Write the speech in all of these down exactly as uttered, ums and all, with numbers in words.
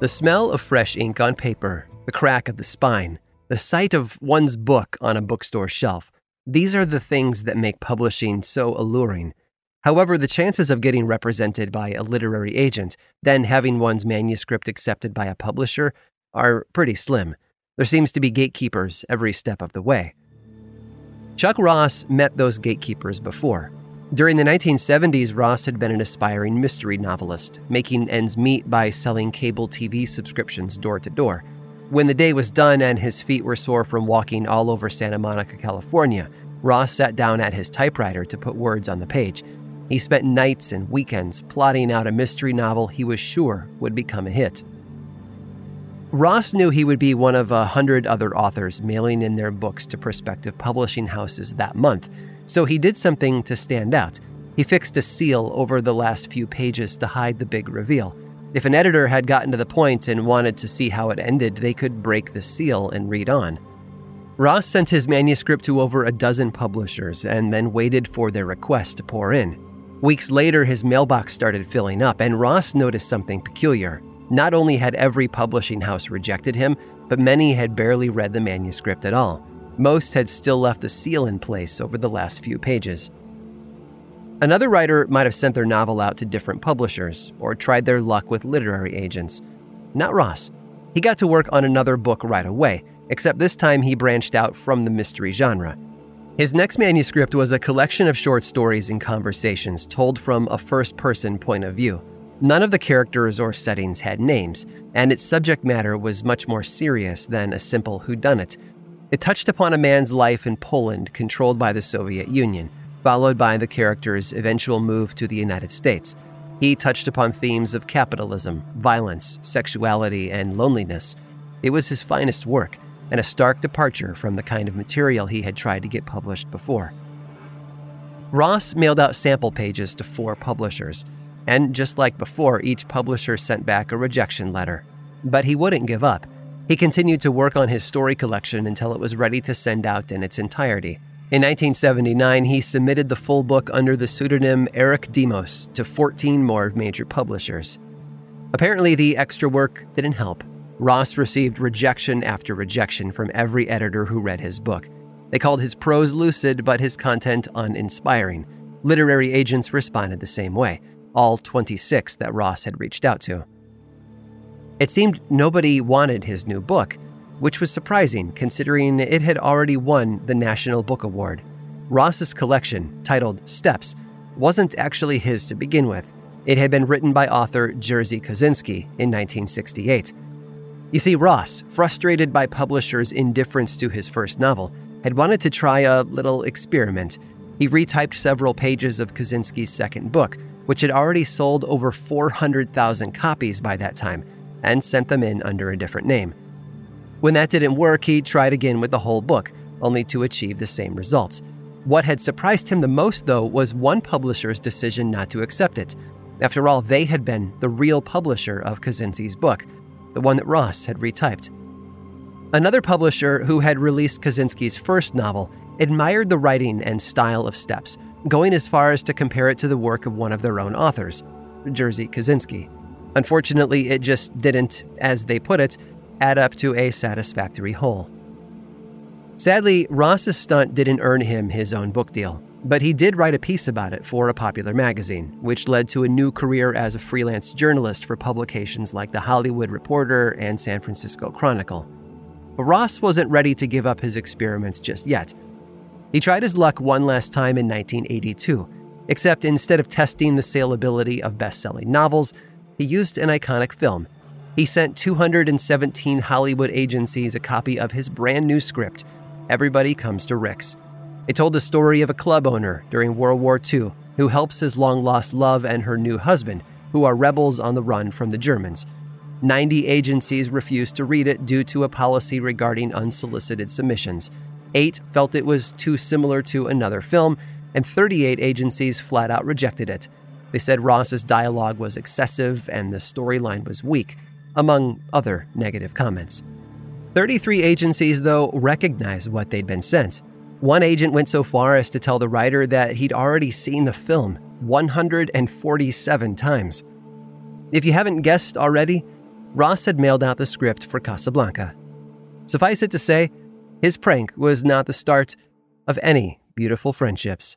The smell of fresh ink on paper, the crack of the spine, the sight of one's book on a bookstore shelf. These are the things that make publishing so alluring. However, the chances of getting represented by a literary agent, then having one's manuscript accepted by a publisher, are pretty slim. There seems to be gatekeepers every step of the way. Chuck Ross met those gatekeepers before. During the nineteen seventies, Ross had been an aspiring mystery novelist, making ends meet by selling cable T V subscriptions door to door. When the day was done and his feet were sore from walking all over Santa Monica, California, Ross sat down at his typewriter to put words on the page. He spent nights and weekends plotting out a mystery novel he was sure would become a hit. Ross knew he would be one of a hundred other authors mailing in their books to prospective publishing houses that month. So he did something to stand out. He fixed a seal over the last few pages to hide the big reveal. If an editor had gotten to the point and wanted to see how it ended, they could break the seal and read on. Ross sent his manuscript to over a dozen publishers and then waited for their request to pour in. Weeks later, his mailbox started filling up, and Ross noticed something peculiar. Not only had every publishing house rejected him, but many had barely read the manuscript at all. Most had still left the seal in place over the last few pages. Another writer might have sent their novel out to different publishers or tried their luck with literary agents. Not Ross. He got to work on another book right away, except this time he branched out from the mystery genre. His next manuscript was a collection of short stories and conversations told from a first-person point of view. None of the characters or settings had names, and its subject matter was much more serious than a simple whodunit. It touched upon a man's life in Poland controlled by the Soviet Union, followed by the character's eventual move to the United States. He touched upon themes of capitalism, violence, sexuality, and loneliness. It was his finest work, and a stark departure from the kind of material he had tried to get published before. Ross mailed out sample pages to four publishers, and just like before, each publisher sent back a rejection letter. But he wouldn't give up. He continued to work on his story collection until it was ready to send out in its entirety. In nineteen seventy-nine, he submitted the full book under the pseudonym Eric Demos to fourteen more major publishers. Apparently, the extra work didn't help. Ross received rejection after rejection from every editor who read his book. They called his prose lucid, but his content uninspiring. Literary agents responded the same way, all twenty-six that Ross had reached out to. It seemed nobody wanted his new book, which was surprising considering it had already won the National Book Award. Ross's collection, titled Steps, wasn't actually his to begin with. It had been written by author Jerzy Kaczyński in nineteen sixty-eight. You see, Ross, frustrated by publishers' indifference to his first novel, had wanted to try a little experiment. He retyped several pages of Kaczynski's second book, which had already sold over four hundred thousand copies by that time, and sent them in under a different name. When that didn't work, he tried again with the whole book, only to achieve the same results. What had surprised him the most, though, was one publisher's decision not to accept it. After all, they had been the real publisher of Kaczynski's book, the one that Ross had retyped. Another publisher who had released Kaczynski's first novel admired the writing and style of Steps, going as far as to compare it to the work of one of their own authors, Jerzy Kaczyński. Unfortunately, it just didn't, as they put it, add up to a satisfactory whole. Sadly, Ross's stunt didn't earn him his own book deal. But he did write a piece about it for a popular magazine, which led to a new career as a freelance journalist for publications like The Hollywood Reporter and San Francisco Chronicle. But Ross wasn't ready to give up his experiments just yet. He tried his luck one last time in nineteen eighty-two, except instead of testing the saleability of best-selling novels, he used an iconic film. He sent two hundred seventeen Hollywood agencies a copy of his brand new script, Everybody Comes to Rick's. It told the story of a club owner during World War Two who helps his long-lost love and her new husband, who are rebels on the run from the Germans. ninety agencies refused to read it due to a policy regarding unsolicited submissions. Eight felt it was too similar to another film, and thirty-eight agencies flat-out rejected it. They said Ross's dialogue was excessive and the storyline was weak, among other negative comments. thirty-three agencies, though, recognized what they'd been sent. One agent went so far as to tell the writer that he'd already seen the film one hundred forty-seven times. If you haven't guessed already, Ross had mailed out the script for Casablanca. Suffice it to say, his prank was not the start of any beautiful friendships.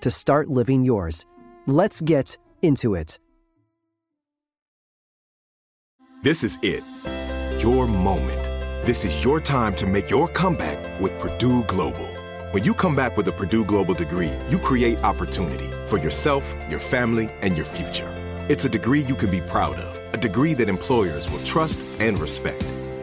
to start living yours. Let's get into it. This is it, your moment. This is your time to make your comeback with Purdue Global. When you come back with a Purdue Global degree, you create opportunity for yourself, your family, and your future. It's a degree you can be proud of, a degree that employers will trust and respect.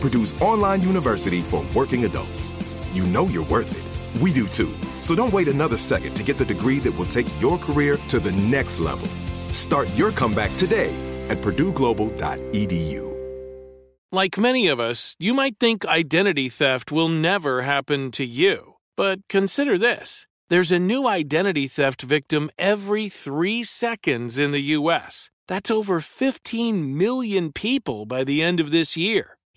Purdue's online university for working adults. You know you're worth it. We do too. So don't wait another second to get the degree that will take your career to the next level. Start your comeback today at purdue global dot e d u. Like many of us, you might think identity theft will never happen to you. But consider this. There's a new identity theft victim every three seconds in the U S. That's over fifteen million people by the end of this year,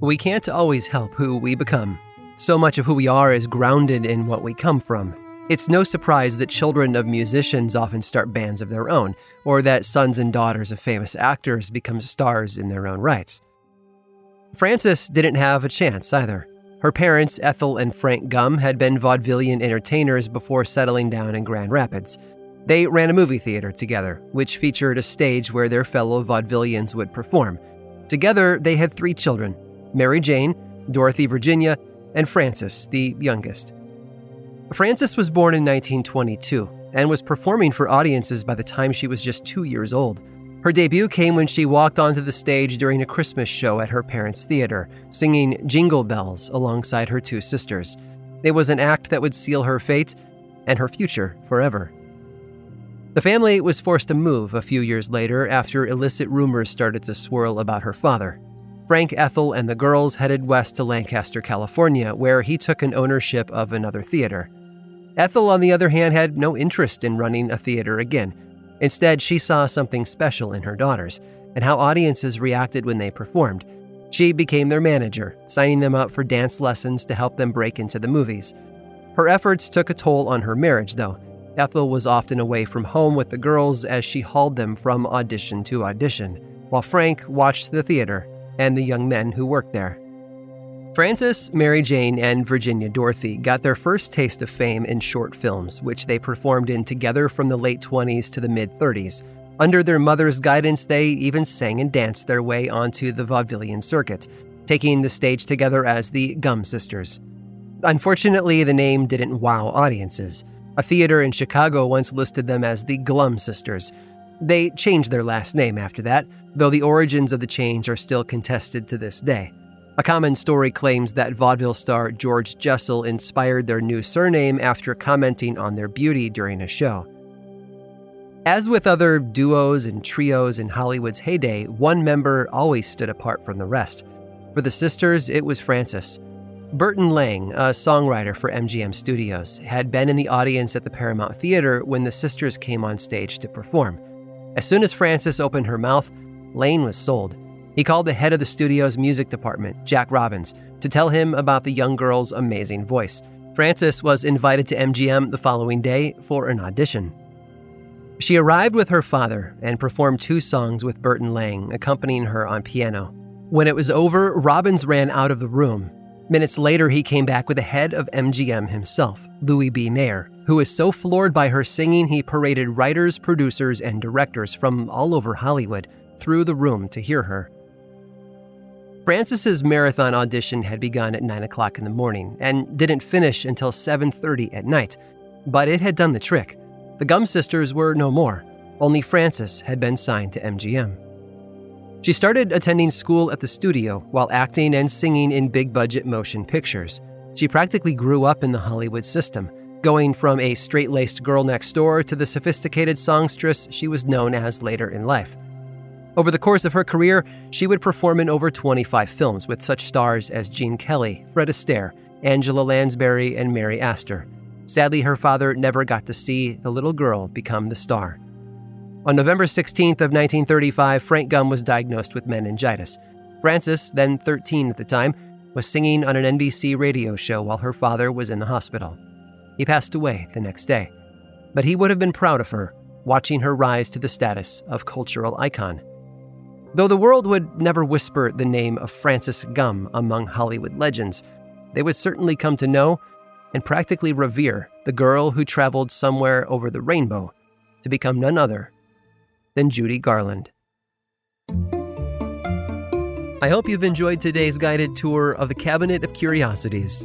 We can't always help who we become. So much of who we are is grounded in what we come from. It's no surprise that children of musicians often start bands of their own, or that sons and daughters of famous actors become stars in their own rights. Frances didn't have a chance either. Her parents, Ethel and Frank Gumm, had been vaudevillian entertainers before settling down in Grand Rapids. They ran a movie theater together, which featured a stage where their fellow vaudevillians would perform. Together, they had three children, Mary Jane, Dorothy Virginia, and Frances, the youngest. Frances was born in nineteen twenty-two and was performing for audiences by the time she was just two years old. Her debut came when she walked onto the stage during a Christmas show at her parents' theater, singing Jingle Bells alongside her two sisters. It was an act that would seal her fate and her future forever. The family was forced to move a few years later after illicit rumors started to swirl about her father. Frank, Ethel, and the girls headed west to Lancaster, California, where he took an ownership of another theater. Ethel, on the other hand, had no interest in running a theater again. Instead, she saw something special in her daughters and how audiences reacted when they performed. She became their manager, signing them up for dance lessons to help them break into the movies. Her efforts took a toll on her marriage, though. Ethel was often away from home with the girls as she hauled them from audition to audition, while Frank watched the theater and the young men who worked there. Frances, Mary Jane, and Virginia Dorothy got their first taste of fame in short films, which they performed in together from the late twenties to the mid-thirties. Under their mother's guidance, they even sang and danced their way onto the vaudevillian circuit, taking the stage together as the Gum Sisters. Unfortunately, the name didn't wow audiences. A theater in Chicago once listed them as the Glum Sisters. They changed their last name after that, though the origins of the change are still contested to this day. A common story claims that vaudeville star George Jessel inspired their new surname after commenting on their beauty during a show. As with other duos and trios in Hollywood's heyday, one member always stood apart from the rest. For the sisters, it was Frances. Burton Lang, a songwriter for M G M Studios, had been in the audience at the Paramount Theater when the sisters came on stage to perform. As soon as Frances opened her mouth, Lang was sold. He called the head of the studio's music department, Jack Robbins, to tell him about the young girl's amazing voice. Frances was invited to M G M the following day for an audition. She arrived with her father and performed two songs with Burton Lang, accompanying her on piano. When it was over, Robbins ran out of the room. Minutes later, he came back with the head of M G M himself, Louis B. Mayer, who was so floored by her singing he paraded writers, producers, and directors from all over Hollywood through the room to hear her. Frances's marathon audition had begun at nine o'clock in the morning and didn't finish until seven thirty at night, but it had done the trick. The Gum Sisters were no more. Only Frances had been signed to M G M. She started attending school at the studio while acting and singing in big-budget motion pictures. She practically grew up in the Hollywood system, going from a straight-laced girl next door to the sophisticated songstress she was known as later in life. Over the course of her career, she would perform in over twenty-five films with such stars as Gene Kelly, Fred Astaire, Angela Lansbury, and Mary Astor. Sadly, her father never got to see the little girl become the star. On November sixteenth of nineteen thirty-five, Frank Gumm was diagnosed with meningitis. Frances, then thirteen at the time, was singing on an N B C radio show while her father was in the hospital. He passed away the next day, but he would have been proud of her, watching her rise to the status of cultural icon. Though the world would never whisper the name of Frances Gumm among Hollywood legends, they would certainly come to know and practically revere the girl who traveled somewhere over the rainbow to become none other than Judy Garland. I hope you've enjoyed today's guided tour of the Cabinet of Curiosities.